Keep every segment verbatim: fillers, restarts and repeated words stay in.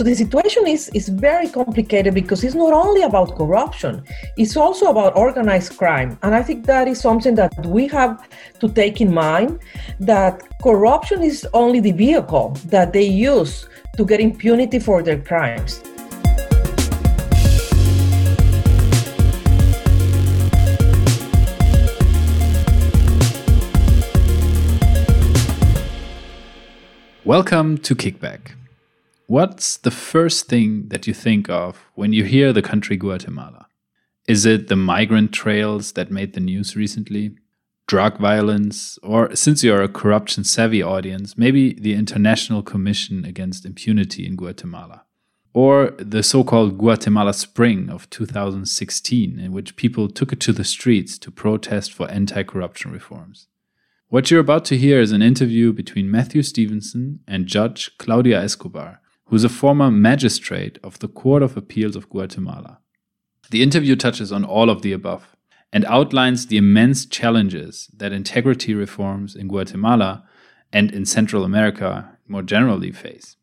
So the situation is, is very complicated because it's not only about corruption, it's also about organized crime. And I think that is something that we have to take in mind, that corruption is only the vehicle that they use to get impunity for their crimes. Welcome to Kickback. What's the first thing that you think of when you hear the country Guatemala? Is it the migrant trails that made the news recently? Drug violence? Or, since you're a corruption-savvy audience, maybe the International Commission Against Impunity in Guatemala? Or the so-called Guatemala Spring of two thousand sixteen, in which people took it to the streets to protest for anti-corruption reforms? What you're about to hear is an interview between Matthew Stevenson and Judge Claudia Escobar, who is a former magistrate of the Court of Appeals of Guatemala. The interview touches on all of the above and outlines the immense challenges that integrity reforms in Guatemala and in Central America more generally face.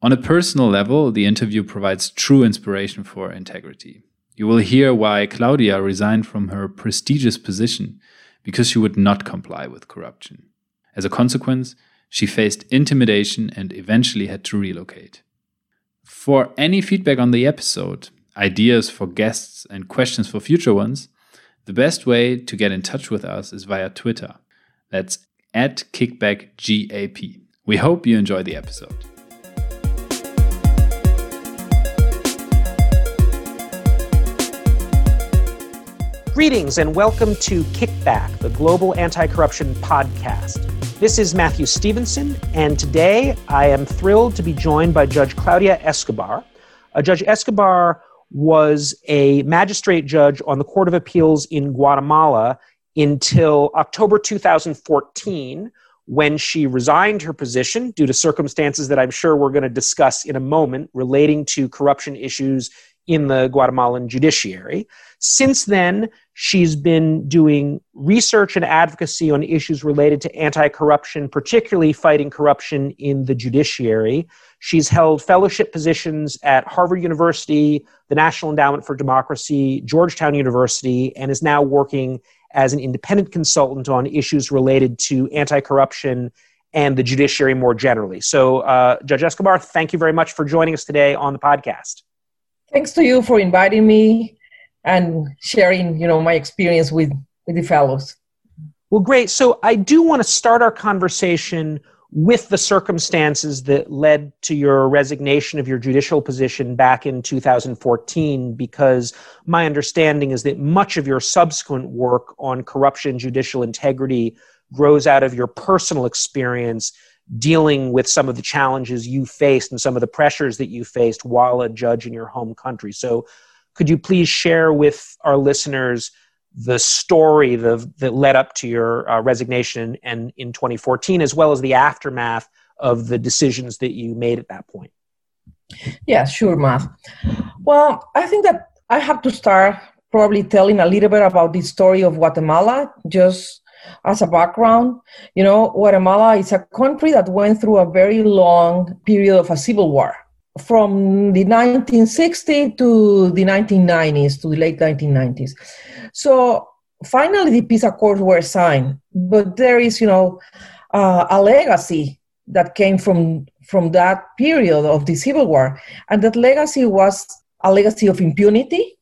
On a personal level, the interview provides true inspiration for integrity. You will hear why Claudia resigned from her prestigious position because she would not comply with corruption. As a consequence, she faced intimidation and eventually had to relocate. For any feedback on the episode, ideas for guests and questions for future ones, the best way to get in touch with us is via Twitter. That's at kickbackgap. We hope you enjoy the episode. Greetings and welcome to Kickback, the global anti-corruption podcast. This is Matthew Stevenson, and today I am thrilled to be joined by Judge Claudia Escobar. Uh, Judge Escobar was a magistrate judge on the Court of Appeals in Guatemala until October two thousand fourteen, when she resigned her position due to circumstances that I'm sure we're going to discuss in a moment relating to corruption issues in the Guatemalan judiciary. Since then, she's been doing research and advocacy on issues related to anti-corruption, particularly fighting corruption in the judiciary. She's held fellowship positions at Harvard University, the National Endowment for Democracy, Georgetown University, and is now working as an independent consultant on issues related to anti-corruption and the judiciary more generally. So, uh, Judge Escobar, thank you very much for joining us today on the podcast. Thanks to you for inviting me and sharing, you know, my experience with, with the fellows. Well, great. So I do want to start our conversation with the circumstances that led to your resignation of your judicial position back in two thousand fourteen, because my understanding is that much of your subsequent work on corruption, judicial integrity grows out of your personal experience dealing with some of the challenges you faced and some of the pressures that you faced while a judge in your home country. So could you please share with our listeners the story the, that led up to your uh, resignation and in twenty fourteen, as well as the aftermath of the decisions that you made at that point? Yeah, sure, Matt. Well, I think that I have to start probably telling a little bit about the story of Guatemala, just as a background. You know, Guatemala is a country that went through a very long period of a civil war from the nineteen sixties to the nineteen nineties, to the late nineteen nineties. So finally, the peace accords were signed, but there is, you know, uh, a legacy that came from from that period of the civil war, and that legacy was a legacy of impunity,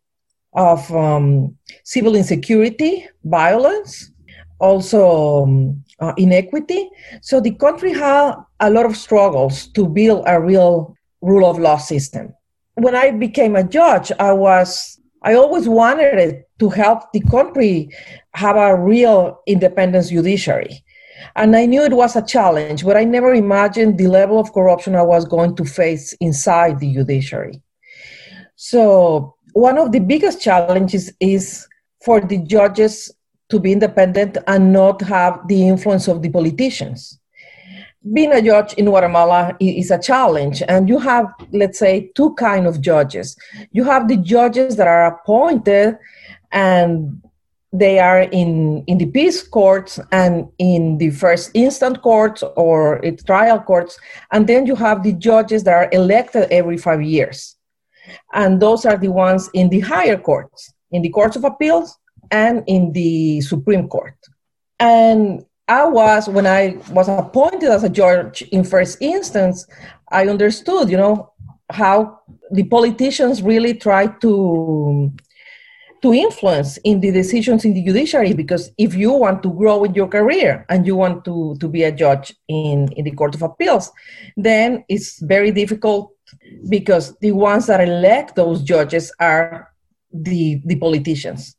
of um, civil insecurity, violence, also um, uh, inequity. So the country had a lot of struggles to build a real rule of law system. When I became a judge, I was I always wanted to help the country have a real independent judiciary. And I knew it was a challenge, but I never imagined the level of corruption I was going to face inside the judiciary. So one of the biggest challenges is for the judges to be independent and not have the influence of the politicians. Being a judge in Guatemala is a challenge, and you have, let's say, two kinds of judges. You have the judges that are appointed and they are in, in the peace courts and in the first instant courts or in trial courts. And then you have the judges that are elected every five years. And those are the ones in the higher courts, in the Courts of Appeals and in the Supreme Court. And I was, when I was appointed as a judge in first instance, I understood, you know, how the politicians really try to to influence in the decisions in the judiciary, because if you want to grow in your career and you want to, to be a judge in, in the Court of Appeals, then it's very difficult because the ones that elect those judges are the, the politicians.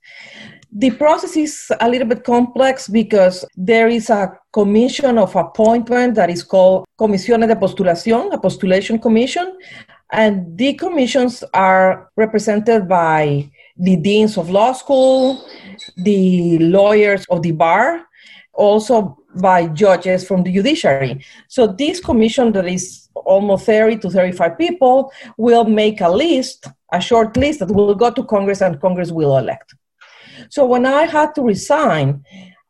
The process is a little bit complex because there is a commission of appointment that is called Comisiones de Postulación, a postulation commission, and the commissions are represented by the deans of law school, the lawyers of the bar, also by judges from the judiciary. So this commission that is almost thirty to thirty-five people will make a list, a short list that will go to Congress and Congress will elect. So when I had to resign,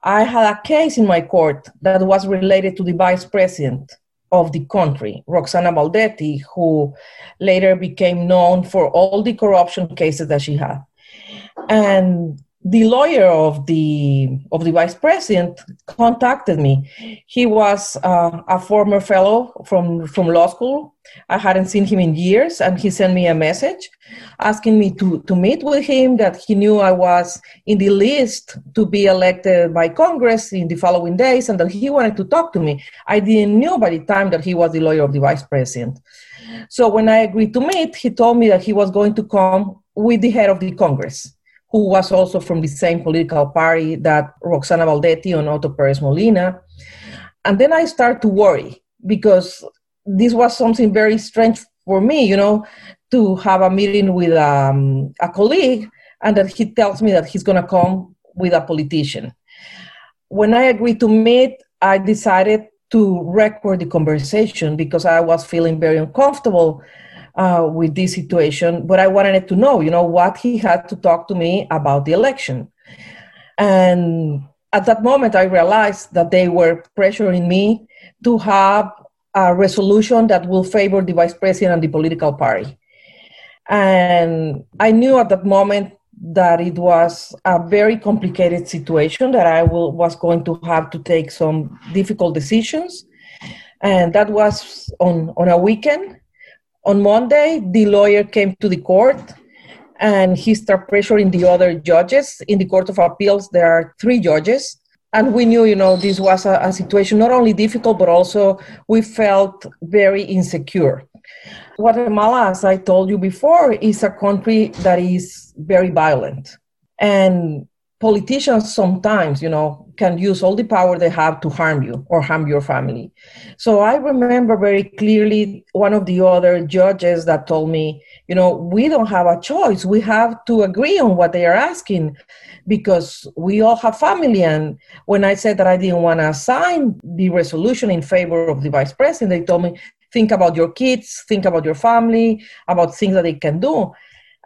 I had a case in my court that was related to the vice president of the country, Roxana Baldetti, who later became known for all the corruption cases that she had. And the lawyer of the of the vice president contacted me. He was uh, a former fellow from, from law school. I hadn't seen him in years, and he sent me a message asking me to, to meet with him, that he knew I was in the list to be elected by Congress in the following days, and that he wanted to talk to me. I didn't know by the time that he was the lawyer of the vice president. So when I agreed to meet, he told me that he was going to come with the head of the Congress, who was also from the same political party that Roxana Baldetti and Otto Perez Molina. And then I started to worry, because this was something very strange for me, you know, to have a meeting with um, a colleague and that he tells me that he's going to come with a politician. When I agreed to meet, I decided to record the conversation because I was feeling very uncomfortable Uh, with this situation, but I wanted to know, you know, what he had to talk to me about the election. And at that moment, I realized that they were pressuring me to have a resolution that will favor the vice president and the political party. And I knew at that moment that it was a very complicated situation, that I will, was going to have to take some difficult decisions. And that was on, on a weekend. On Monday, the lawyer came to the court and he started pressuring the other judges. In the Court of Appeals, there are three judges. And we knew, you know, this was a, a situation not only difficult, but also we felt very insecure. Guatemala, as I told you before, is a country that is very violent. And politicians sometimes, you know, can use all the power they have to harm you or harm your family. So I remember very clearly one of the other judges that told me, you know, we don't have a choice. We have to agree on what they are asking because we all have family. And when I said that I didn't want to sign the resolution in favor of the vice president, they told me, think about your kids, think about your family, about things that they can do.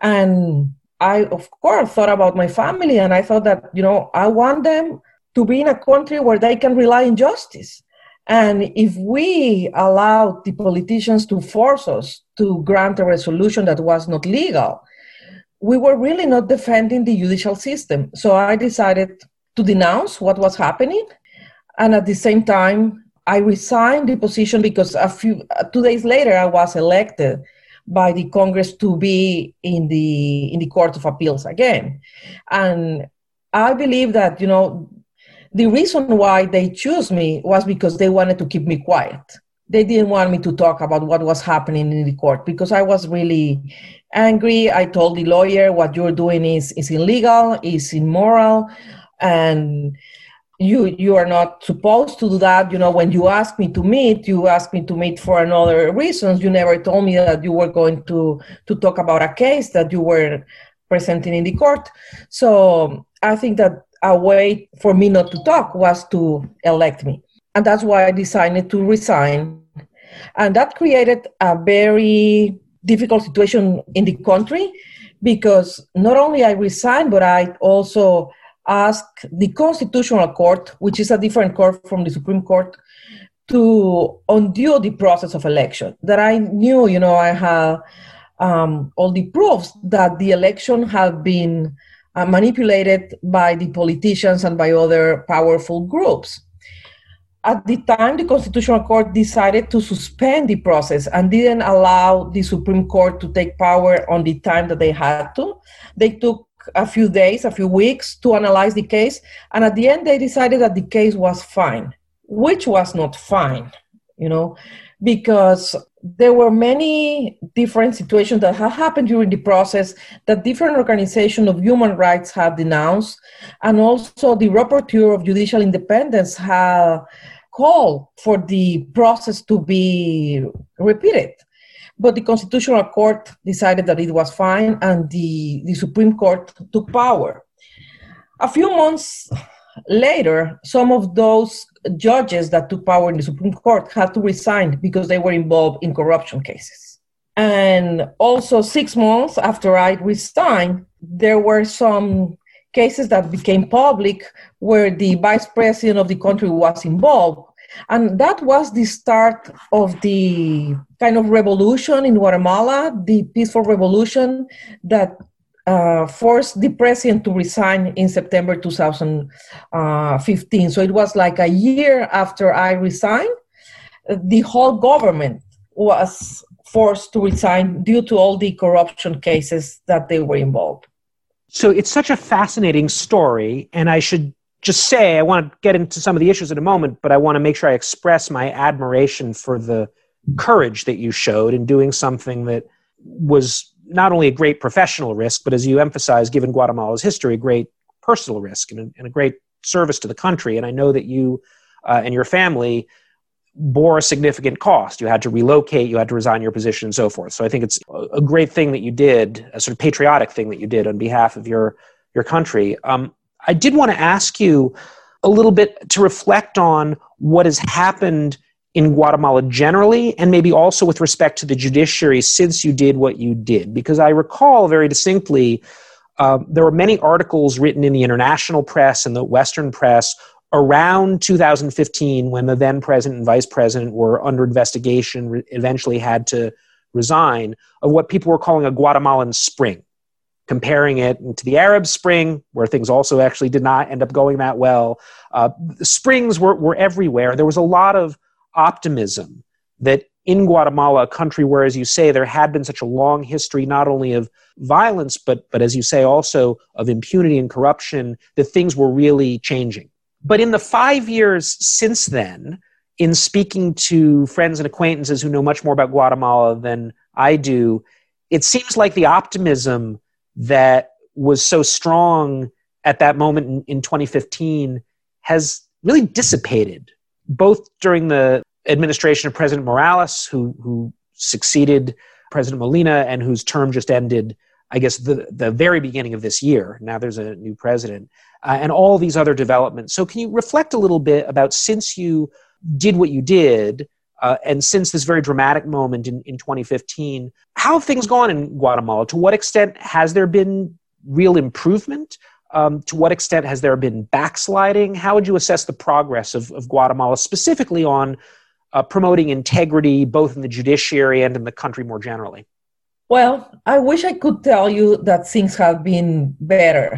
And I, of course, thought about my family, and I thought that, you know, I want them to be in a country where they can rely on justice. And if we allow the politicians to force us to grant a resolution that was not legal, we were really not defending the judicial system. So I decided to denounce what was happening. And at the same time, I resigned the position because a few two days later, I was elected by the Congress to be in the in the Court of Appeals again. And I believe that, you know, the reason why they chose me was because they wanted to keep me quiet. They didn't want me to talk about what was happening in the court because I was really angry. I told the lawyer, what you're doing is, is illegal, is immoral, and you you are not supposed to do that. You know, when you asked me to meet, you asked me to meet for another reasons. You never told me that you were going to, to talk about a case that you were presenting in the court. So I think that a way for me not to talk was to elect me. And that's why I decided to resign. And that created a very difficult situation in the country because not only I resigned, but I also ask the Constitutional Court, which is a different court from the Supreme Court, to undo the process of election. That I knew, you know, I had um, all the proofs that the election had been uh, manipulated by the politicians and by other powerful groups. At the time, the Constitutional Court decided to suspend the process and didn't allow the Supreme Court to take power on the time that they had to. They took a few days, a few weeks to analyze the case, and at the end they decided that the case was fine, which was not fine, you know, because there were many different situations that have happened during the process that different organizations of human rights have denounced, and also the rapporteur of judicial independence have called for the process to be repeated. But the Constitutional Court decided that it was fine, and the, the Supreme Court took power. A few months later, some of those judges that took power in the Supreme Court had to resign because they were involved in corruption cases. And also six months after I resigned, there were some cases that became public where the vice president of the country was involved. And that was the start of the kind of revolution in Guatemala, the peaceful revolution that Uh, forced the president to resign in September two thousand fifteen. So it was like a year after I resigned, the whole government was forced to resign due to all the corruption cases that they were involved. So it's such a fascinating story, and I should just say, I want to get into some of the issues in a moment, but I want to make sure I express my admiration for the courage that you showed in doing something that was not only a great professional risk, but as you emphasize, given Guatemala's history, a great personal risk and a, and a great service to the country. And I know that you uh, and your family bore a significant cost. You had to relocate, you had to resign your position and so forth. So I think it's a great thing that you did, a sort of patriotic thing that you did on behalf of your, your country. Um, I did want to ask you a little bit to reflect on what has happened in Guatemala generally, and maybe also with respect to the judiciary since you did what you did. Because I recall very distinctly, uh, there were many articles written in the international press and the Western press around two thousand fifteen when the then president and vice president were under investigation, re- eventually had to resign, of what people were calling a Guatemalan spring, comparing it to the Arab Spring, where things also actually did not end up going that well. Uh, the springs were, were everywhere. There was a lot of optimism that in Guatemala, a country where, as you say, there had been such a long history, not only of violence, but, but as you say, also of impunity and corruption, that things were really changing. But in the five years since then, in speaking to friends and acquaintances who know much more about Guatemala than I do, it seems like the optimism that was so strong at that moment in, in twenty fifteen has really dissipated, both during the administration of President Morales, who who succeeded President Molina and whose term just ended, I guess, the, the very beginning of this year. Now there's a new president, uh, and all these other developments. So can you reflect a little bit about, since you did what you did, uh, and since this very dramatic moment in, in twenty fifteen, how have things gone in Guatemala? To what extent has there been real improvement? Um, to what extent has there been backsliding? How would you assess the progress of, of Guatemala, specifically on uh, promoting integrity, both in the judiciary and in the country more generally? Well, I wish I could tell you that things have been better,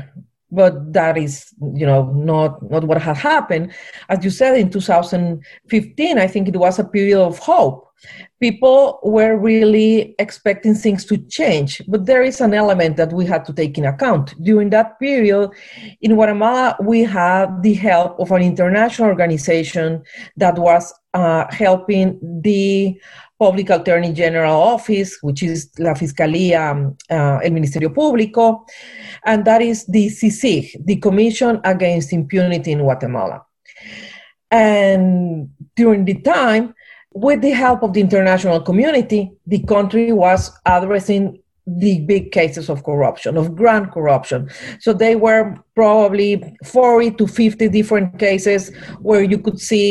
but that is, you know, not, not what had happened. As you said, in two thousand fifteen, I think it was a period of hope. People were really expecting things to change, but there is an element that we had to take in account. During that period, in Guatemala, we had the help of an international organization that was uh, helping the Public Attorney General Office, which is La Fiscalía, uh, El Ministerio Público, and that is the C I C I G, the Commission Against Impunity in Guatemala. And during the time, with the help of the international community, the country was addressing the big cases of corruption, of grand corruption. So they were probably forty to fifty different cases where you could see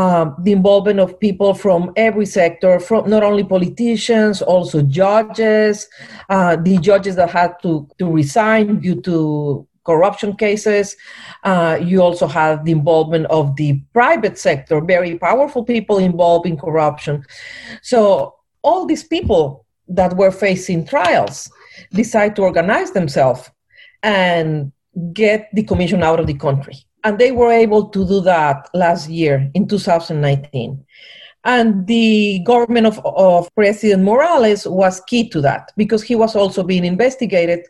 um, the involvement of people from every sector, from not only politicians, also judges, uh, the judges that had to, to resign due to corruption cases. Uh, you also have the involvement of the private sector, very powerful people involved in corruption. So all these people that were facing trials decide to organize themselves and get the commission out of the country. And they were able to do that last year in two thousand nineteen. And the government of, of President Morales was key to that because he was also being investigated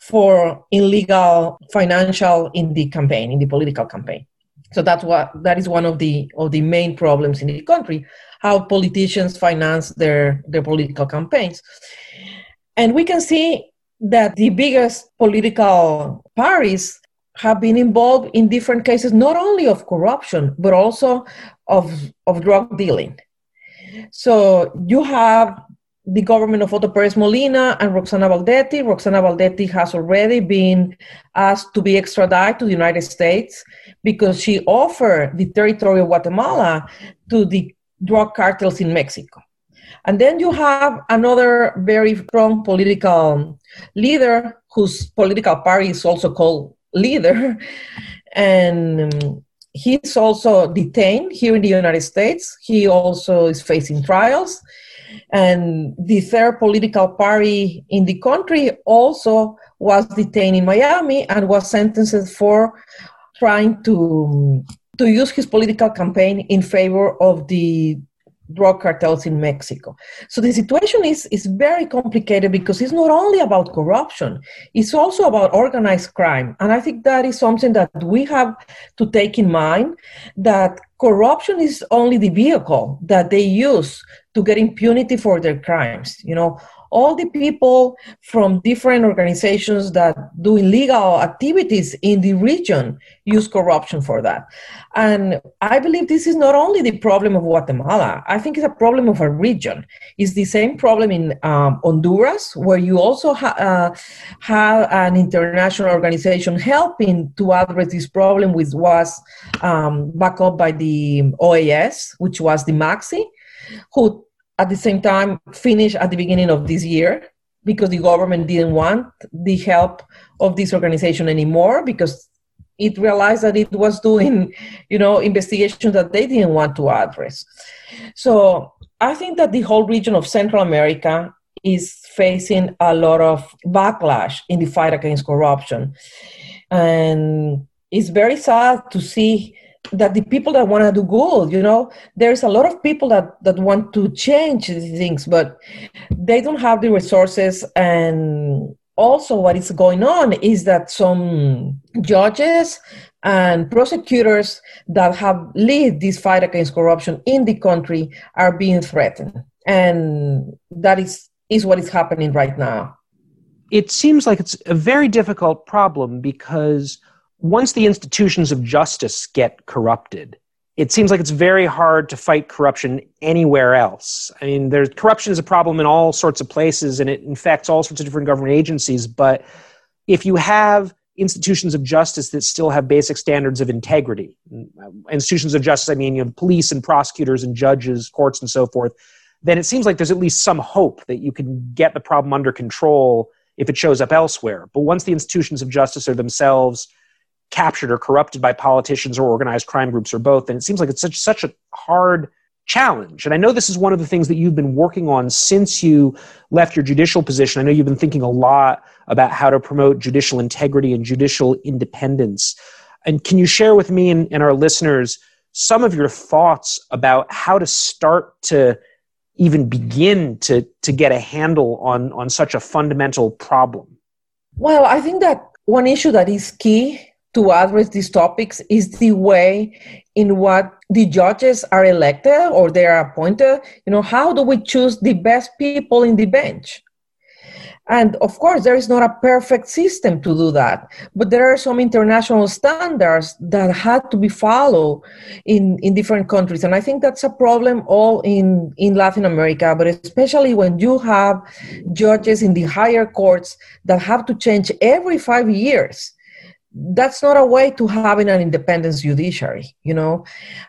for illegal financial in the campaign, in the political campaign. So that's what, that is one of the of the main problems in the country, how politicians finance their, their political campaigns. And we can see that the biggest political parties have been involved in different cases, not only of corruption, but also of, of drug dealing. So you have the government of Otto Perez Molina and Roxana Baldetti. Roxana Baldetti has already been asked to be extradited to the United States because she offered the territory of Guatemala to the drug cartels in Mexico. And then you have another very strong political leader whose political party is also called leader, and he's also detained here in the United States. He also is facing trials. And the third political party in the country also was detained in Miami and was sentenced for trying to, to use his political campaign in favor of the drug cartels in Mexico. So the situation is, is very complicated because it's not only about corruption, it's also about organized crime. And I think that is something that we have to take in mind, that corruption is only the vehicle that they use to get impunity for their crimes. You know, all the people from different organizations that do illegal activities in the region use corruption for that. And I believe this is not only the problem of Guatemala. I think it's a problem of a region. It's the same problem in um, Honduras, where you also ha- uh, have an international organization helping to address this problem, which was um, backed up by the O A S, which was the MAXI, who at the same time finished at the beginning of this year because the government didn't want the help of this organization anymore because it realized that it was doing, you know, investigations that they didn't want to address. So I think that the whole region of Central America is facing a lot of backlash in the fight against corruption. And it's very sad to see that the people that want to do good, you know, there's a lot of people that, that want to change things, but they don't have the resources. And also what is going on is that some judges and prosecutors that have led this fight against corruption in the country are being threatened. And that is, is what is happening right now. It seems like it's a very difficult problem because once the institutions of justice get corrupted, it seems like it's very hard to fight corruption anywhere else. I mean, there's, corruption is a problem in all sorts of places, and it infects all sorts of different government agencies. But if you have institutions of justice that still have basic standards of integrity, institutions of justice, I mean, you have police and prosecutors and judges, courts and so forth, then it seems like there's at least some hope that you can get the problem under control if it shows up elsewhere. But once the institutions of justice are themselves captured or corrupted by politicians or organized crime groups or both, and it seems like it's such such a hard challenge. And I know this is one of the things that you've been working on since you left your judicial position. I know you've been thinking a lot about how to promote judicial integrity and judicial independence. And can you share with me and, and our listeners some of your thoughts about how to start to even begin to, to get a handle on, on such a fundamental problem? Well, I think that one issue that is key to address these topics is the way in what the judges are elected or they are appointed. You know, how do we choose the best people in the bench? And of course, there is not a perfect system to do that, but there are some international standards that had to be followed in, in different countries. And I think that's a problem all in, in Latin America, but especially when you have judges in the higher courts that have to change every five years that's not a way to having an independent judiciary, you know.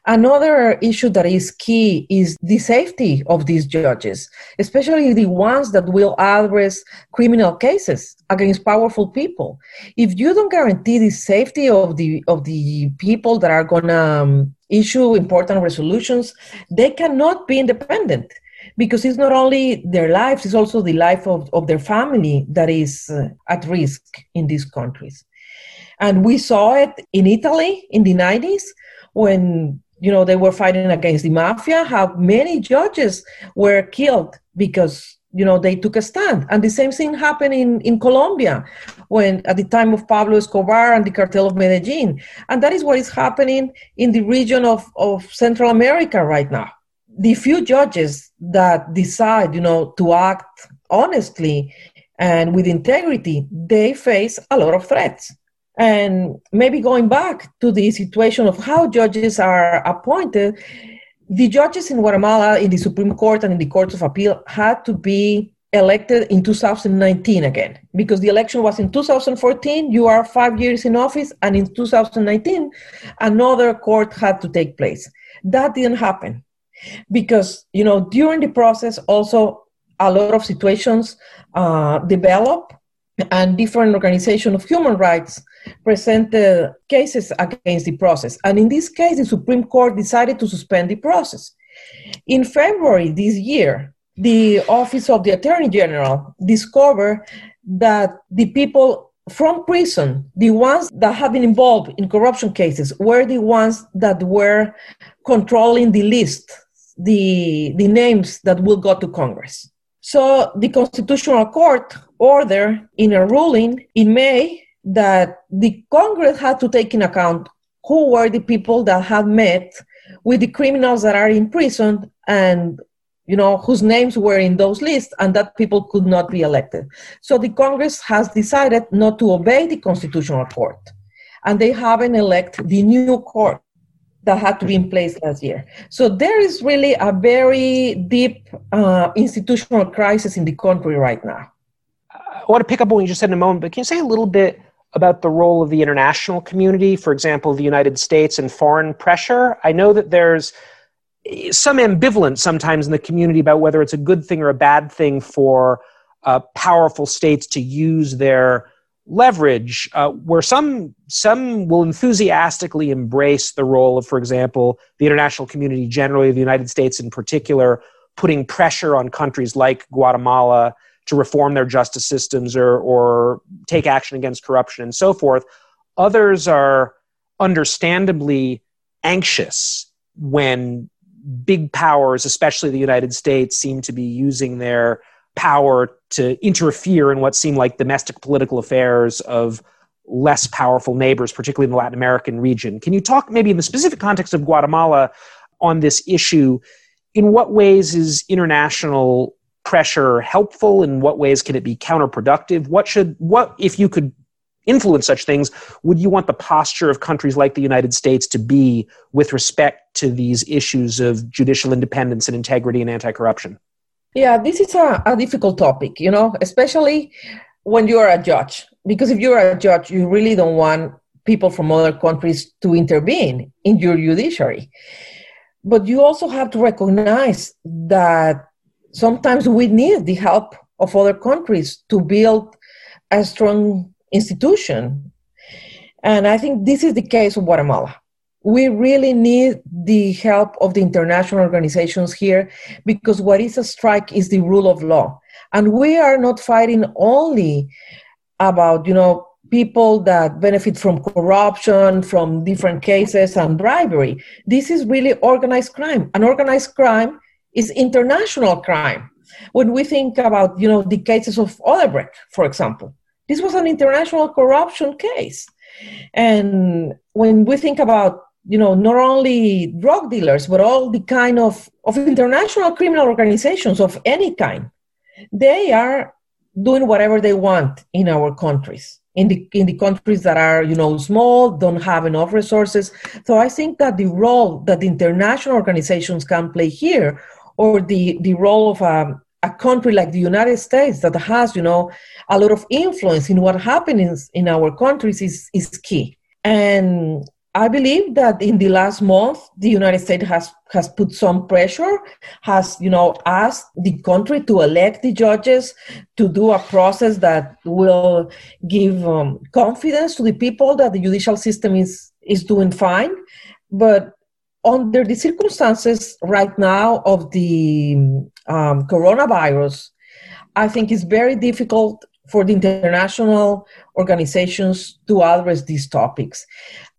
Another issue that is key is the safety of these judges, especially the ones that will address criminal cases against powerful people. If you don't guarantee the safety of the of the people that are going to um, issue important resolutions, they cannot be independent, because it's not only their lives, it's also the life of, of their family that is uh, at risk in these countries. And we saw it in Italy in the nineties when, you know, they were fighting against the mafia, how many judges were killed because, you know, they took a stand. And the same thing happened in, in Colombia when at the time of Pablo Escobar and the cartel of Medellin. And that is what is happening in the region of, of Central America right now. The few judges that decide, you know, to act honestly and with integrity, they face a lot of threats. And maybe going back to the situation of how judges are appointed, the judges in Guatemala, in the Supreme Court and in the Court of Appeal, had to be elected in two thousand nineteen again, because the election was in two thousand fourteen, you are five years in office, and in two thousand nineteen, another court had to take place. That didn't happen, because, you know, during the process, also a lot of situations uh, develop, and different organizations of human rights presented cases against the process. And in this case, the Supreme Court decided to suspend the process. In February this year, the Office of the Attorney General discovered that the people from prison, the ones that have been involved in corruption cases, were the ones that were controlling the list, the, the names that will go to Congress. So the Constitutional Court ordered in a ruling in May that the Congress had to take into account who were the people that have met with the criminals that are in prison and, you know, whose names were in those lists, and that people could not be elected. So the Congress has decided not to obey the Constitutional Court, and they haven't elected the new court that had to be in place last year. So there is really a very deep uh, institutional crisis in the country right now. I want to pick up on what you just said in a moment, but can you say a little bit about the role of the international community, for example, the United States and foreign pressure? I know that there's some ambivalence sometimes in the community about whether it's a good thing or a bad thing for uh, powerful states to use their leverage, uh, where some some will enthusiastically embrace the role of, for example, the international community generally, the United States in particular, putting pressure on countries like Guatemala to reform their justice systems or, or take action against corruption and so forth. Others are understandably anxious when big powers, especially the United States, seem to be using their power to interfere in what seem like domestic political affairs of less powerful neighbors, particularly in the Latin American region. Can you talk maybe in the specific context of Guatemala on this issue? In what ways is international pressure helpful? In what ways can it be counterproductive? What should, what, if you could influence such things, would you want the posture of countries like the United States to be with respect to these issues of judicial independence and integrity and anti-corruption? Yeah, this is a, a difficult topic, you know, especially when you are a judge, because if you are a judge, you really don't want people from other countries to intervene in your judiciary. But you also have to recognize that sometimes we need the help of other countries to build a strong institution. And I think this is the case of Guatemala. We really need the help of the international organizations here, because what is a strike is the rule of law. And we are not fighting only about, you know, people that benefit from corruption, from different cases and bribery. This is really organized crime. And organized crime is international crime. When we think about, you know, the cases of Odebrecht, for example, this was an international corruption case. And when we think about, you know, not only drug dealers, but all the kind of, of international criminal organizations of any kind, they are doing whatever they want in our countries, in the in the countries that are, you know, small, don't have enough resources. So I think that the role that the international organizations can play here, or the, the role of a, a country like the United States that has, you know, a lot of influence in what happens in our countries is, is key. And I believe that in the last month, the United States has, has put some pressure, has, you know, asked the country to elect the judges, to do a process that will give um, confidence to the people that the judicial system is, is doing fine. But under the circumstances right now of the um, coronavirus, I think it's very difficult for the international organizations to address these topics.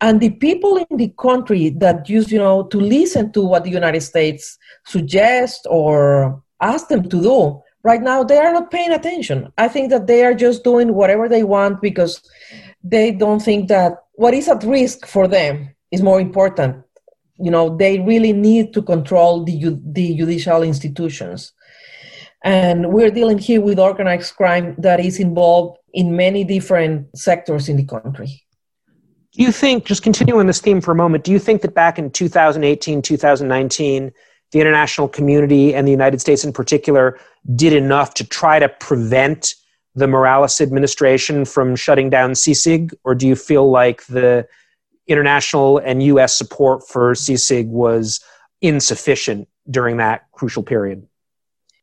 And the people in the country that use, you know, to listen to what the United States suggests or ask them to do, right now they are not paying attention. I think that they are just doing whatever they want because they don't think that what is at risk for them is more important. You know, they really need to control the, the judicial institutions. And we're dealing here with organized crime that is involved in many different sectors in the country. Do you think, just continuing this theme for a moment, do you think that back in two thousand eighteen, two thousand nineteen, the international community and the United States in particular did enough to try to prevent the Morales administration from shutting down C I C I G? Or do you feel like the international and U S support for C I C I G was insufficient during that crucial period?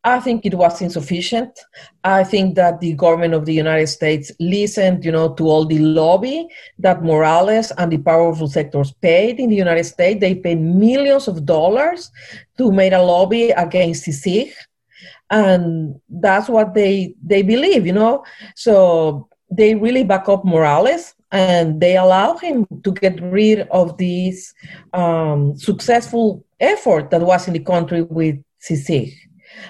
I think it was insufficient. I think that the government of the United States listened, you know, to all the lobby that Morales and the powerful sectors paid in the United States. They paid millions of dollars to make a lobby against C I C I G. And that's what they, they believe, you know. So they really back up Morales and they allow him to get rid of this um, successful effort that was in the country with C I C I G.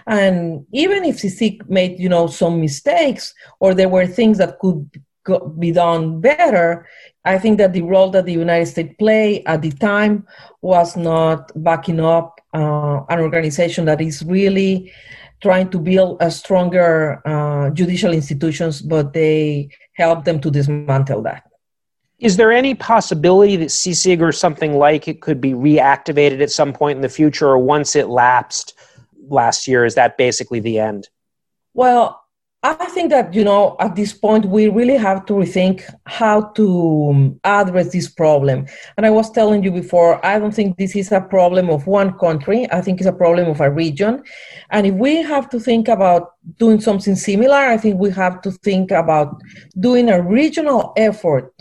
And even if C I C I G made, you know, some mistakes or there were things that could go, be done better, I think that the role that the United States played at the time was not backing up uh, an organization that is really trying to build a stronger uh, judicial institutions, but they helped them to dismantle that. Is there any possibility that C I C I G or something like it could be reactivated at some point in the future, or once it lapsed last year, is that basically the end? Well, I think that, you know, at this point, we really have to rethink how to address this problem. And I was telling you before, I don't think this is a problem of one country. I think it's a problem of a region. And if we have to think about doing something similar, I think we have to think about doing a regional effort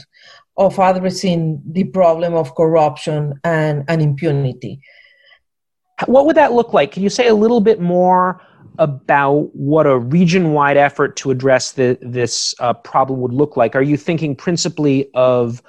of addressing the problem of corruption and, and impunity. What would that look like? Can you say a little bit more about what a region-wide effort to address the, this uh, problem would look like? Are you thinking principally of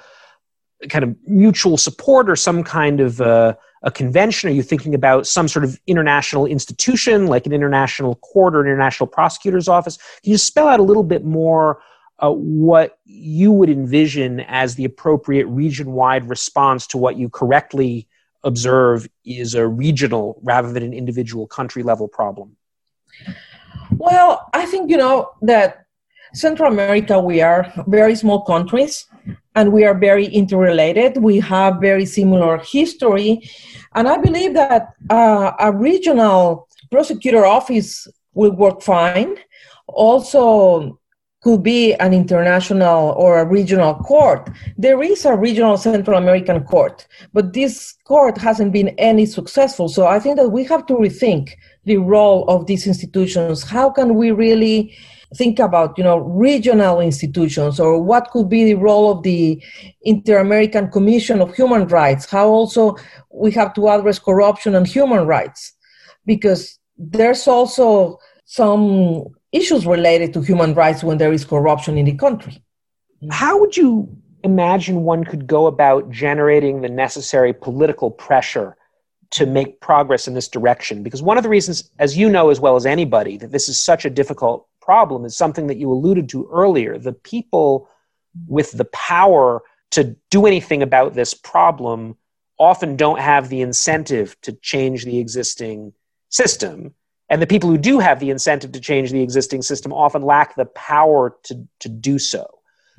kind of mutual support or some kind of uh, a convention? Are you thinking about some sort of international institution, like an international court or an international prosecutor's office? Can you spell out a little bit more uh, what you would envision as the appropriate region-wide response to what you correctly observe is a regional rather than an individual country level problem? Well, I think, you know, that Central America, we are very small countries and we are very interrelated. We have very similar history. And I believe that uh, a regional prosecutor office will work fine. Also, could be an international or a regional court. There is a regional Central American court, but this court hasn't been any successful. So I think that we have to rethink the role of these institutions. How can we really think about, you know, regional institutions, or what could be the role of the Inter-American Commission of Human Rights? How also we have to address corruption and human rights, because there's also some issues related to human rights when there is corruption in the country. How would you imagine one could go about generating the necessary political pressure to make progress in this direction? Because one of the reasons, as you know as well as anybody, that this is such a difficult problem is something that you alluded to earlier. The people with the power to do anything about this problem often don't have the incentive to change the existing system. And the people who do have the incentive to change the existing system often lack the power to, to do so.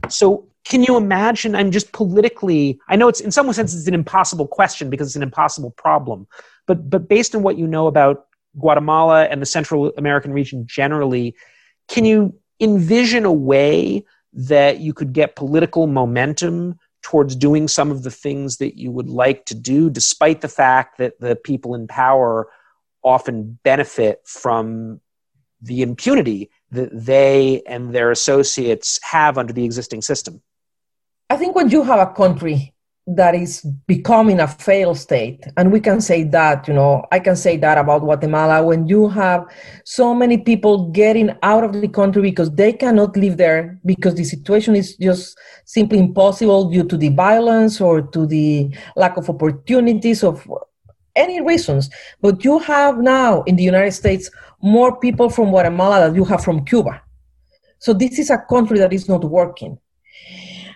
So can you imagine, I'm just politically, I know it's in some sense it's an impossible question because it's an impossible problem, but but based on what you know about Guatemala and the Central American region generally, can you envision a way that you could get political momentum towards doing some of the things that you would like to do, despite the fact that the people in power often benefit from the impunity that they and their associates have under the existing system? I think when you have a country that is becoming a failed state, and we can say that, you know, I can say that about Guatemala, when you have so many people getting out of the country because they cannot live there, because the situation is just simply impossible due to the violence or to the lack of opportunities of any reasons. But you have now in the United States more people from Guatemala than you have from Cuba. So this is a country that is not working.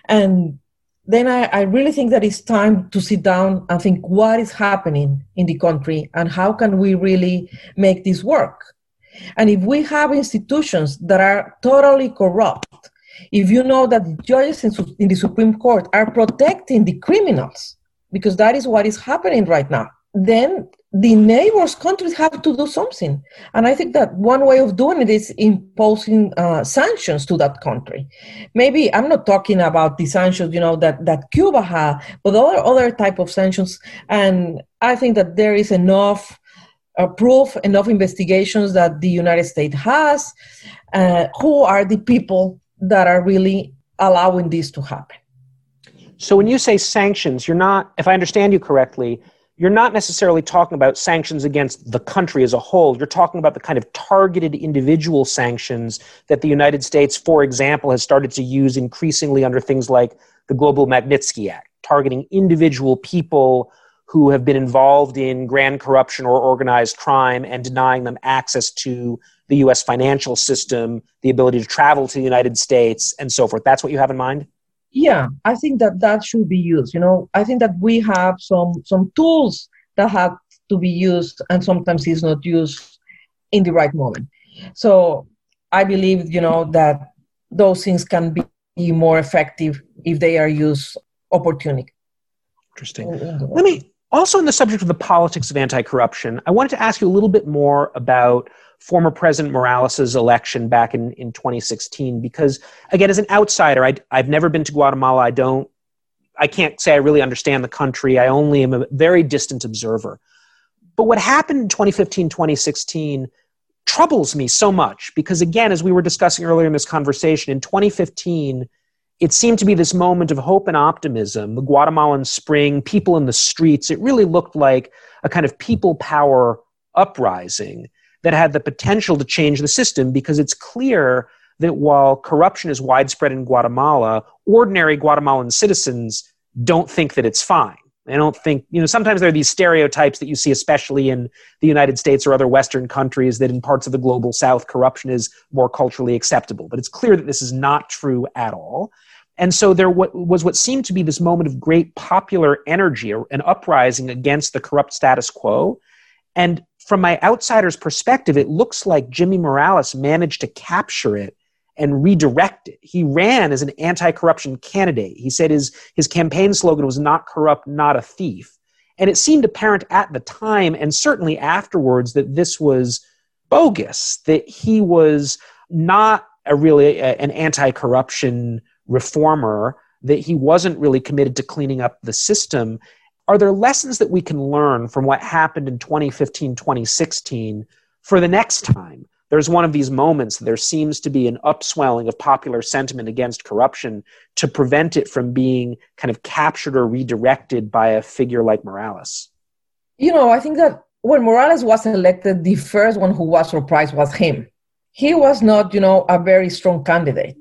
And then I, I really think that it's time to sit down and think what is happening in the country and how can we really make this work. And if we have institutions that are totally corrupt, if you know that the judges in, in the Supreme Court are protecting the criminals, because that is what is happening right now, then the neighbors' countries have to do something. And I think that one way of doing it is imposing uh, sanctions to that country. Maybe I'm not talking about the sanctions, you know, that, that Cuba had, but other, other type of sanctions. And I think that there is enough uh, proof, enough investigations that the United States has. Uh, who are the people that are really allowing this to happen? So when you say sanctions, you're not, if I understand you correctly, you're not necessarily talking about sanctions against the country as a whole. You're talking about the kind of targeted individual sanctions that the United States, for example, has started to use increasingly under things like the Global Magnitsky Act, targeting individual people who have been involved in grand corruption or organized crime and denying them access to the U S financial system, the ability to travel to the United States, and so forth. That's what you have in mind? Yeah, I think that that should be used. You know, I think that we have some some tools that have to be used, and sometimes it's not used in the right moment. So I believe, you know, that those things can be more effective if they are used opportunistically. Interesting. Let me, also on the subject of the politics of anti-corruption, I wanted to ask you a little bit more about former President Morales' election back in, in twenty sixteen, because again, as an outsider, I, I've never been to Guatemala. I don't, I can't say I really understand the country. I only am a very distant observer. But what happened in twenty fifteen, twenty sixteen troubles me so much, because again, as we were discussing earlier in this conversation, in twenty fifteen, it seemed to be this moment of hope and optimism, the Guatemalan spring, people in the streets. It really looked like a kind of people power uprising that had the potential to change the system, because it's clear that while corruption is widespread in Guatemala, ordinary Guatemalan citizens don't think that it's fine. They don't think, you know, sometimes there are these stereotypes that you see, especially in the United States or other Western countries, that in parts of the global South, corruption is more culturally acceptable. But it's clear that this is not true at all. And so there was what seemed to be this moment of great popular energy, an uprising against the corrupt status quo. And from my outsider's perspective, it looks like Jimmy Morales managed to capture it and redirect it. He ran as an anti-corruption candidate. He said his, his campaign slogan was "not corrupt, not a thief." And it seemed apparent at the time, and certainly afterwards, that this was bogus, that he was not a really a, an anti-corruption reformer, that he wasn't really committed to cleaning up the system. Are there lessons that we can learn from what happened in twenty fifteen, twenty sixteen for the next time there's one of these moments, there seems to be an upswelling of popular sentiment against corruption, to prevent it from being kind of captured or redirected by a figure like Morales? You know, I think that when Morales was elected, the first one who was surprised was him. He was not, you know, a very strong candidate.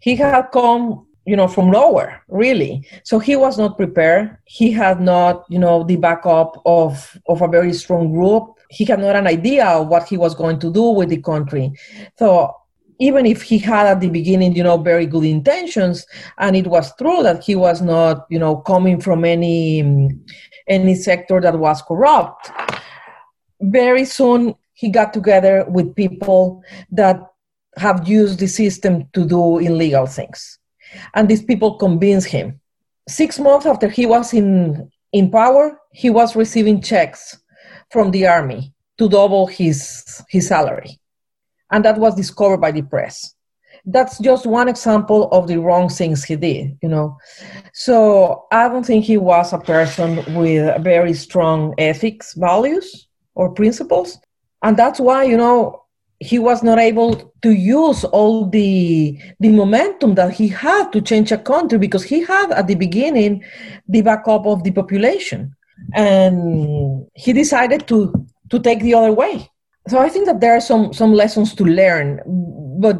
He had come, you know, from nowhere, really. So he was not prepared. He had not, you know, the backup of, of a very strong group. He had not an idea of what he was going to do with the country. So even if he had at the beginning, you know, very good intentions, and it was true that he was not, you know, coming from any, any sector that was corrupt, very soon he got together with people that have used the system to do illegal things. And these people convinced him. Six months after he was in, in power, he was receiving checks from the army to double his, his salary. And that was discovered by the press. That's just one example of the wrong things he did, you know. So I don't think he was a person with very strong ethics, values, or principles. And that's why, you know, he was not able to use all the, the momentum that he had to change a country, because he had at the beginning the backup of the population. And he decided to, to take the other way. So I think that there are some, some lessons to learn, but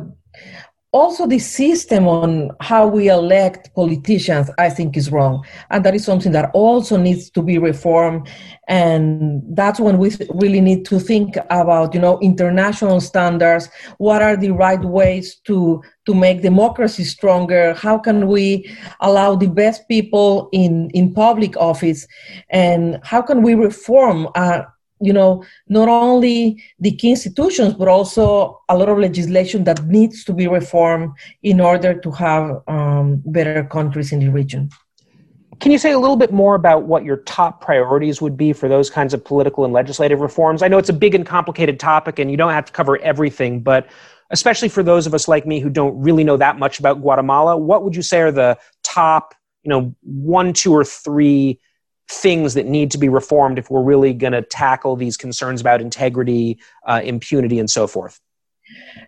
also the system on how we elect politicians, I think, is wrong. And that is something that also needs to be reformed. And that's when we really need to think about, you know, international standards. What are the right ways to, to make democracy stronger? How can we allow the best people in, in public office? And how can we reform uh, you know, not only the key institutions, but also a lot of legislation that needs to be reformed in order to have um, better countries in the region. Can you say a little bit more about what your top priorities would be for those kinds of political and legislative reforms? I know it's a big and complicated topic and you don't have to cover everything, but especially for those of us like me who don't really know that much about Guatemala, what would you say are the top, you know, one, two, or three things that need to be reformed if we're really going to tackle these concerns about integrity, uh, impunity, and so forth?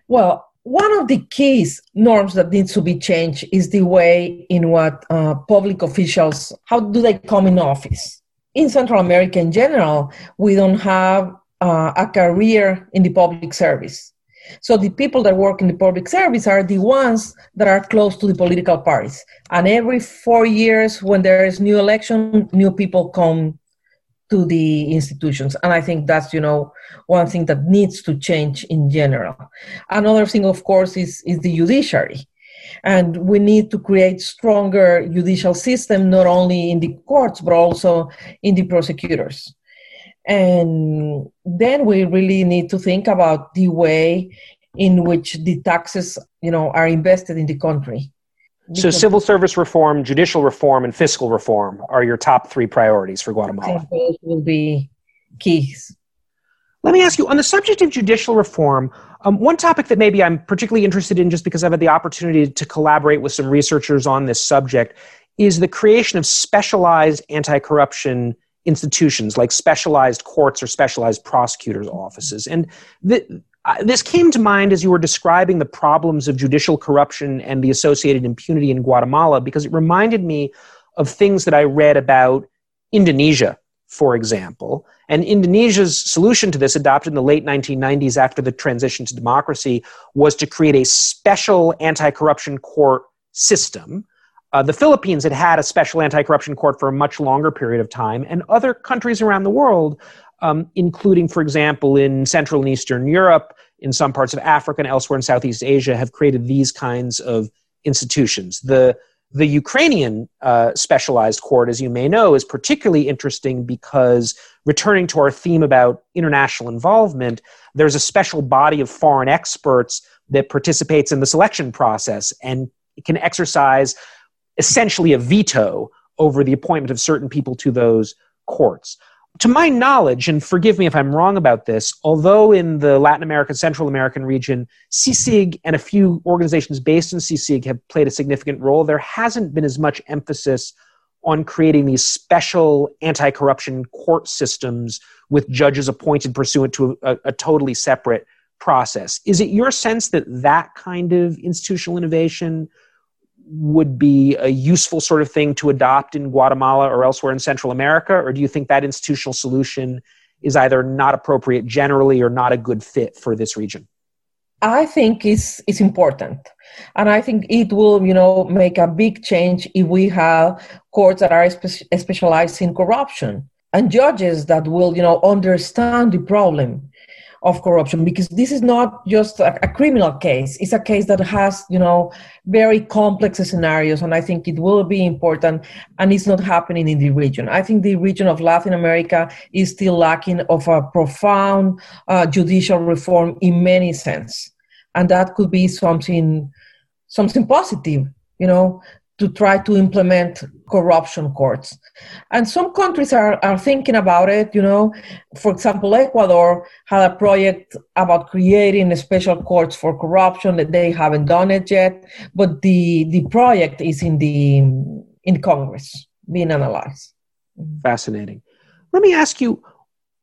Well, one of the key norms that needs to be changed is the way in what uh, public officials, how do they come in office? In Central America in general, we don't have uh, a career in the public service. So the people that work in the public service are the ones that are close to the political parties. And every four years when there is new election, new people come to the institutions. And I think that's, you know, one thing that needs to change in general. Another thing, of course, is, is the judiciary. And we need to create stronger judicial system, not only in the courts, but also in the prosecutors. And then we really need to think about the way in which the taxes, you know, are invested in the country. So civil service reform, judicial reform, and fiscal reform are your top three priorities for Guatemala. I think those will be keys. Let me ask you, on the subject of judicial reform, um, one topic that maybe I'm particularly interested in just because I've had the opportunity to collaborate with some researchers on this subject is the creation of specialized anti-corruption institutions like specialized courts or specialized prosecutors' offices. And th- this came to mind as you were describing the problems of judicial corruption and the associated impunity in Guatemala, because it reminded me of things that I read about Indonesia, for example. And Indonesia's solution to this, adopted in the late nineteen nineties after the transition to democracy, was to create a special anti-corruption court system. Uh, the Philippines had had a special anti-corruption court for a much longer period of time, and other countries around the world, um, including, for example, in Central and Eastern Europe, in some parts of Africa and elsewhere in Southeast Asia, have created these kinds of institutions. The, the Ukrainian uh, specialized court, as you may know, is particularly interesting because, returning to our theme about international involvement, there's a special body of foreign experts that participates in the selection process and can exercise essentially a veto over the appointment of certain people to those courts. To my knowledge, and forgive me if I'm wrong about this, although in the Latin American, Central American region, C I C I G and a few organizations based in C I C I G have played a significant role, there hasn't been as much emphasis on creating these special anti-corruption court systems with judges appointed pursuant to a, a totally separate process. Is it your sense that that kind of institutional innovation would be a useful sort of thing to adopt in Guatemala or elsewhere in Central America? Or do you think that institutional solution is either not appropriate generally or not a good fit for this region? I think it's, it's important. And I think it will, you know, make a big change if we have courts that are spe- specialized in corruption and judges that will, you know, understand the problem of corruption, because this is not just a, a criminal case. It's a case that has, you know, very complex scenarios, and I think it will be important, and it's not happening in the region. I think the region of Latin America is still lacking of a profound uh, judicial reform in many senses, and that could be something, something positive, you know, to try to implement corruption courts. And some countries are, are thinking about it, you know. For example, Ecuador had a project about creating special courts for corruption. That they haven't done it yet, but the, the project is in the in Congress being analyzed. Fascinating. Let me ask you,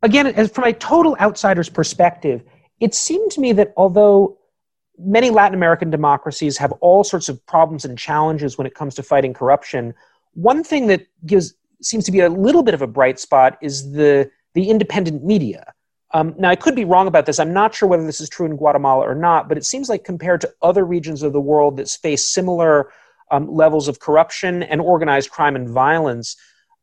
again, as from a total outsider's perspective, it seemed to me that although many Latin American democracies have all sorts of problems and challenges when it comes to fighting corruption, one thing that gives seems to be a little bit of a bright spot is the, the independent media. Um, now, I could be wrong about this. I'm not sure whether this is true in Guatemala or not, but it seems like compared to other regions of the world that face similar um, levels of corruption and organized crime and violence,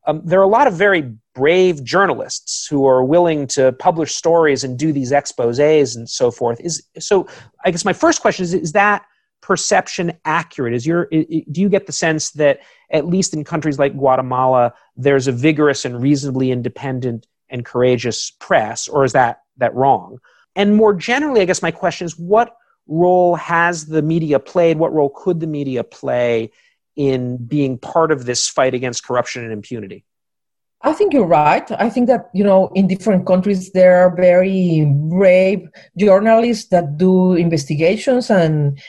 um, there are a lot of very brave journalists who are willing to publish stories and do these exposés and so forth. Is so I guess my first question is, is that perception accurate? Is your, do you get the sense that at least in countries like Guatemala, there's a vigorous and reasonably independent and courageous press, or is that, that wrong? And more generally, I guess my question is, what role has the media played? What role could the media play in being part of this fight against corruption and impunity? I think you're right. I think that, you know, in different countries, there are very brave journalists that do investigations and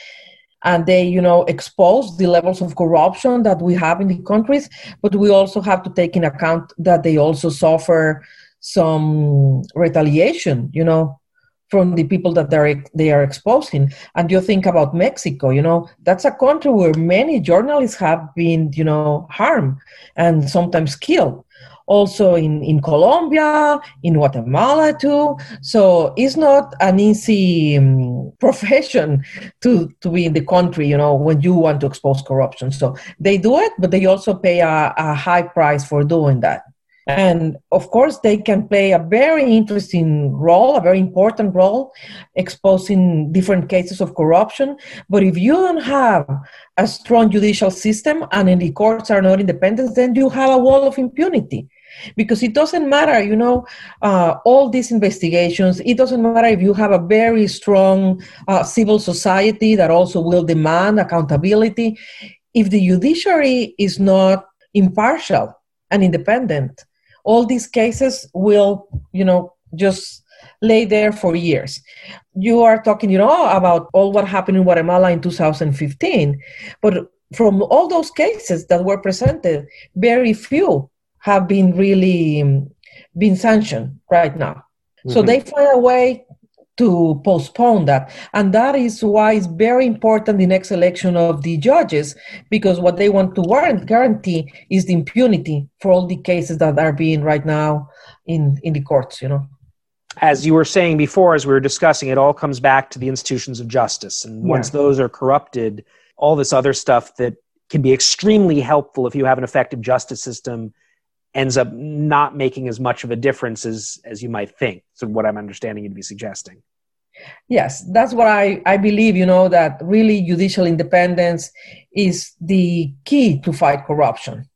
and they, you know, expose the levels of corruption that we have in the countries. But we also have to take in account that they also suffer some retaliation, you know, from the people that they're, they are exposing. And you think about Mexico, you know, that's a country where many journalists have been, you know, harmed and sometimes killed. Also in, in Colombia, in Guatemala too. So it's not an easy um, profession to, to be in the country, you know, when you want to expose corruption. So they do it, but they also pay a, a high price for doing that. And of course, they can play a very interesting role, a very important role, exposing different cases of corruption. But if you don't have a strong judicial system and the courts are not independent, then you have a wall of impunity. Because it doesn't matter, you know, uh, all these investigations, it doesn't matter if you have a very strong uh, civil society that also will demand accountability. If the judiciary is not impartial and independent, all these cases will, you know, just lay there for years. You are talking, you know, about all what happened in Guatemala in two thousand fifteen, but from all those cases that were presented, very few have been really um, been sanctioned right now. Mm-hmm. So they find a way to postpone that. And that is why it's very important the next election of the judges, because what they want to warrant, guarantee is the impunity for all the cases that are being right now in, in the courts, you know. As you were saying before, as we were discussing, it all comes back to the institutions of justice. And once yeah. those are corrupted, all this other stuff that can be extremely helpful if you have an effective justice system ends up not making as much of a difference as, as you might think. So what I'm understanding you to be suggesting. Yes, that's what I, I believe, you know, that really judicial independence is the key to fight corruption.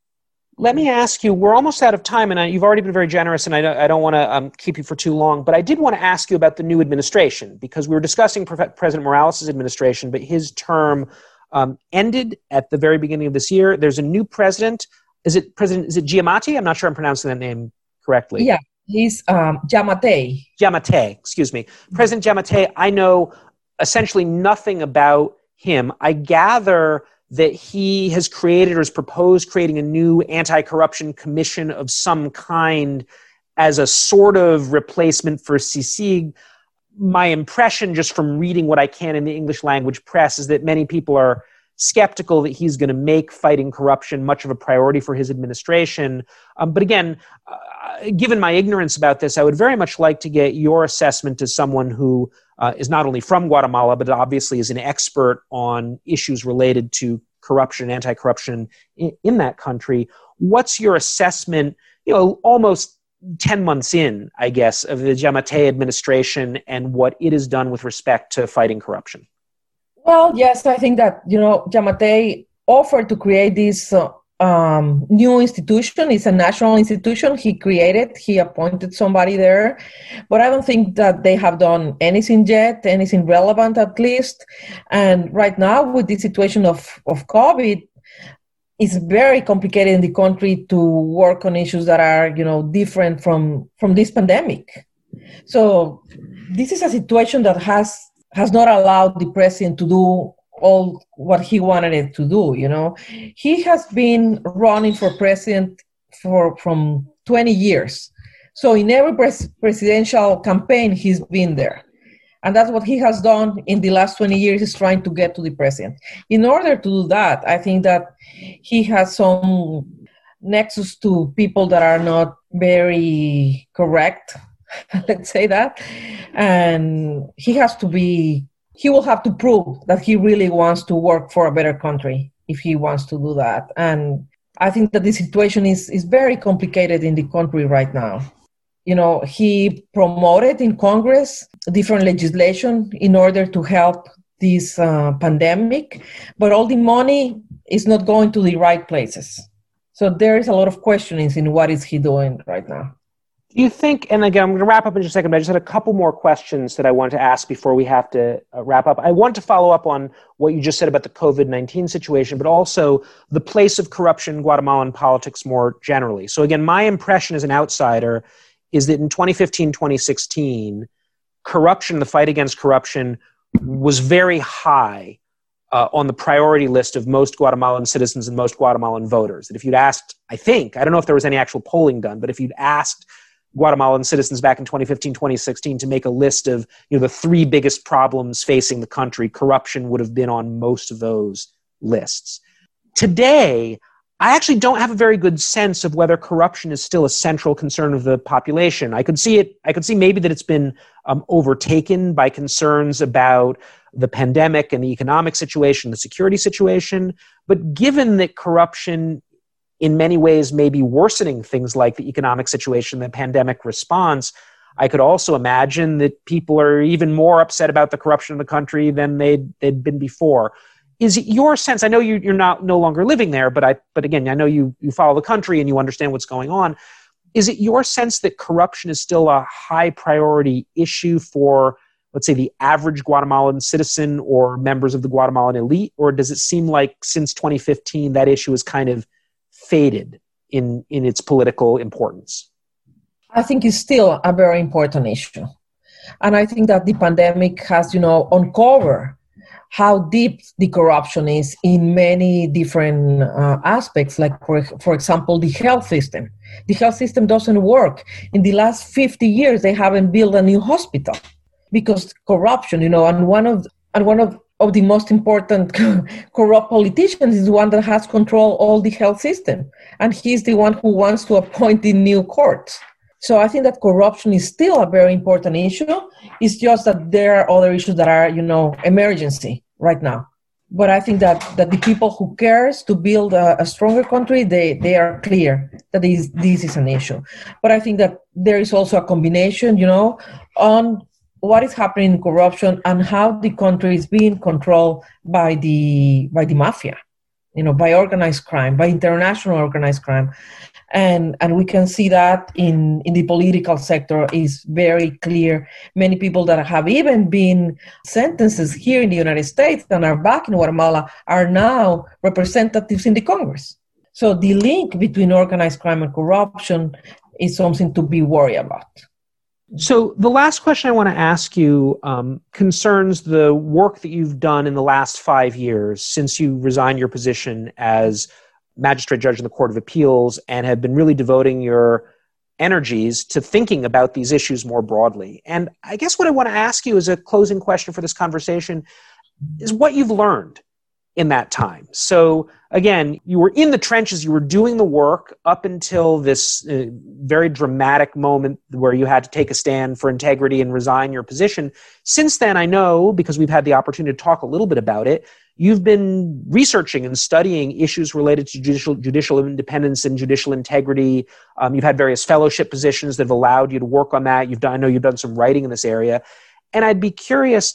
Let me ask you, we're almost out of time, and I, you've already been very generous, and I don't, I don't want to um, keep you for too long, but I did want to ask you about the new administration, because we were discussing Pre- President Morales' administration, but his term um, ended at the very beginning of this year. There's a new president. Is it President? Is it Giammattei? I'm not sure I'm pronouncing that name correctly. Yeah, he's um, Giammattei. Giammattei, excuse me. President Giammattei, I know essentially nothing about him. I gather that he has created or has proposed creating a new anti-corruption commission of some kind as a sort of replacement for C I C I G. My impression, just from reading what I can in the English language press, is that many people are skeptical that he's going to make fighting corruption much of a priority for his administration. Um, but again, uh, given my ignorance about this, I would very much like to get your assessment as someone who uh, is not only from Guatemala, but obviously is an expert on issues related to corruption, anti-corruption in, in that country. What's your assessment, you know, almost ten months in, I guess, of the Giammattei administration and what it has done with respect to fighting corruption? Well, yes, I think that, you know, Giammattei offered to create this uh, um, new institution. It's a national institution he created. He appointed somebody there. But I don't think that they have done anything yet, anything relevant at least. And right now, with the situation of, of COVID, it's very complicated in the country to work on issues that are, you know, different from, from this pandemic. So this is a situation that has, has not allowed the president to do all what he wanted it to do, you know. He has been running for president for from twenty years. So in every pres- presidential campaign, he's been there. And that's what he has done in the last twenty years, is trying to get to the president. In order to do that, I think that he has some nexus to people that are not very correct, let's say that. And he has to be, he will have to prove that he really wants to work for a better country if he wants to do that. And I think that the situation is, is very complicated in the country right now. You know, he promoted in Congress different legislation in order to help this uh, pandemic, but all the money is not going to the right places. So there is a lot of questionings in what is he doing right now. Do you think, and again, I'm going to wrap up in just a second, but I just had a couple more questions that I wanted to ask before we have to uh, wrap up. I want to follow up on what you just said about the COVID nineteen situation, but also the place of corruption in Guatemalan politics more generally. So again, my impression as an outsider is that in twenty fifteen, twenty sixteen, corruption, the fight against corruption, was very high uh, on the priority list of most Guatemalan citizens and most Guatemalan voters. That if you'd asked, I think, I don't know if there was any actual polling done, but if you'd asked Guatemalan citizens back in twenty fifteen, twenty sixteen to make a list of, you know, the three biggest problems facing the country, corruption would have been on most of those lists. Today, I actually don't have a very good sense of whether corruption is still a central concern of the population. I could see it. I could see maybe that it's been um, overtaken by concerns about the pandemic and the economic situation, the security situation. But given that corruption in many ways may be worsening things like the economic situation, the pandemic response, I could also imagine that people are even more upset about the corruption in the country than they'd, they'd been before. Is it your sense, I know you, you're not no longer living there, but I, but again, I know you, you follow the country and you understand what's going on. Is it your sense that corruption is still a high priority issue for, let's say, the average Guatemalan citizen or members of the Guatemalan elite? Or does it seem like since twenty fifteen, that issue has kind of faded in, in its political importance? I think it's still a very important issue. And I think that the pandemic has, you know, uncovered how deep the corruption is in many different uh, aspects, like, for, for example, the health system. The health system doesn't work. In the last fifty years, they haven't built a new hospital because corruption, you know, and one of and one of, of the most important corrupt politicians is the one that has control all the health system. And he's the one who wants to appoint the new courts. So I think that corruption is still a very important issue. It's just that there are other issues that are, you know, emergency right now. But I think that, that the people who cares to build a, a stronger country, they, they are clear that this, this is an issue. But I think that there is also a combination, you know, on what is happening in corruption and how the country is being controlled by the by the mafia, you know, by organized crime, by international organized crime. And and we can see that in, in the political sector is very clear. Many people that have even been sentenced here in the United States and are back in Guatemala are now representatives in the Congress. So the link between organized crime and corruption is something to be worried about. So the last question I want to ask you um, concerns the work that you've done in the last five years since you resigned your position as magistrate judge in the Court of Appeals and have been really devoting your energies to thinking about these issues more broadly. And I guess what I want to ask you as a closing question for this conversation is what you've learned in that time. So again, you were in the trenches, you were doing the work up until this uh, very dramatic moment where you had to take a stand for integrity and resign your position. Since then, I know, because we've had the opportunity to talk a little bit about it, you've been researching and studying issues related to judicial judicial independence and judicial integrity. Um, you've had various fellowship positions that have allowed you to work on that. You've done, I know you've done some writing in this area. And I'd be curious,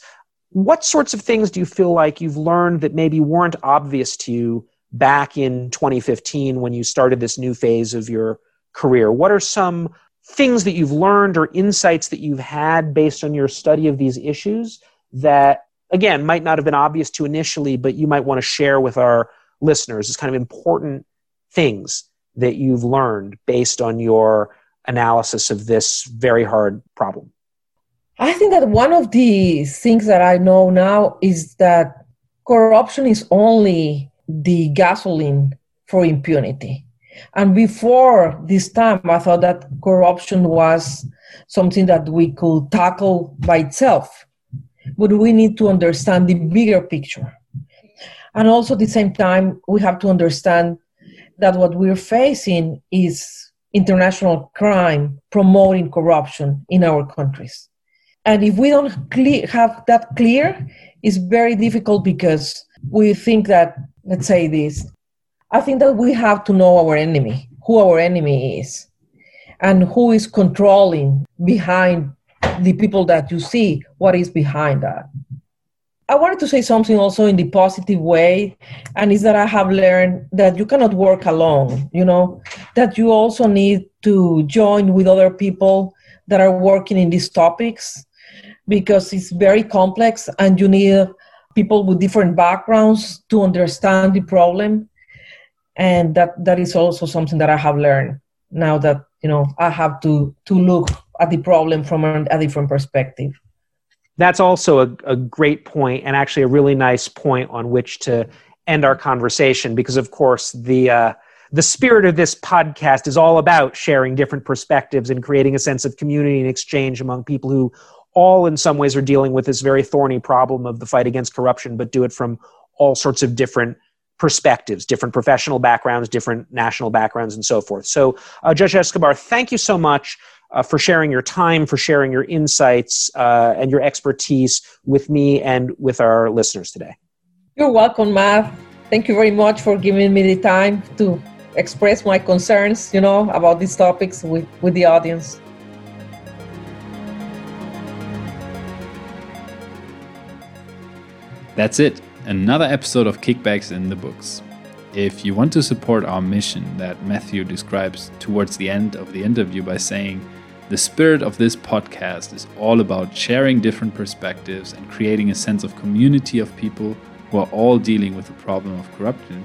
what sorts of things do you feel like you've learned that maybe weren't obvious to you back in twenty fifteen when you started this new phase of your career? What are some things that you've learned or insights that you've had based on your study of these issues that, again, might not have been obvious to initially, but you might want to share with our listeners is kind of important things that you've learned based on your analysis of this very hard problem? I think that one of the things that I know now is that corruption is only the gasoline for impunity. And before this time, I thought that corruption was something that we could tackle by itself. But we need to understand the bigger picture. And also at the same time, we have to understand that what we're facing is international crime promoting corruption in our countries. And if we don't clear, have that clear, it's very difficult because we think that, let's say this, I think that we have to know our enemy, who our enemy is, and who is controlling behind the people that you see, what is behind that. I wanted to say something also in the positive way, and is that I have learned that you cannot work alone, you know, that you also need to join with other people that are working in these topics, because it's very complex and you need people with different backgrounds to understand the problem. And that, that is also something that I have learned now that, you know, I have to, to look at the problem from a different perspective. That's also a, a great point, and actually a really nice point on which to end our conversation, because of course the uh, the spirit of this podcast is all about sharing different perspectives and creating a sense of community and exchange among people who all in some ways are dealing with this very thorny problem of the fight against corruption, but do it from all sorts of different perspectives, different professional backgrounds, different national backgrounds, and so forth. So uh, Judge Escobar, thank you so much Uh, for sharing your time, for sharing your insights uh, and your expertise with me and with our listeners today. You're welcome, Matt. Thank you very much for giving me the time to express my concerns, you know, about these topics with, with the audience. That's it. Another episode of Kickbacks in the Books. If you want to support our mission that Matthew describes towards the end of the interview by saying, the spirit of this podcast is all about sharing different perspectives and creating a sense of community of people who are all dealing with the problem of corruption,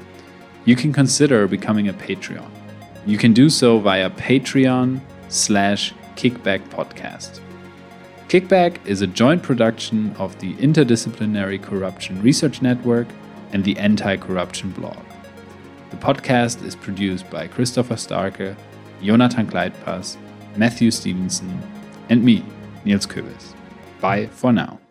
you can consider becoming a Patreon. You can do so via Patreon slash Kickback Podcast. Kickback is a joint production of the Interdisciplinary Corruption Research Network and the Anti-Corruption Blog. The podcast is produced by Christopher Starke, Jonathan Kleitpass, Matthew Stevenson, and me, Nils Köbes. Bye for now.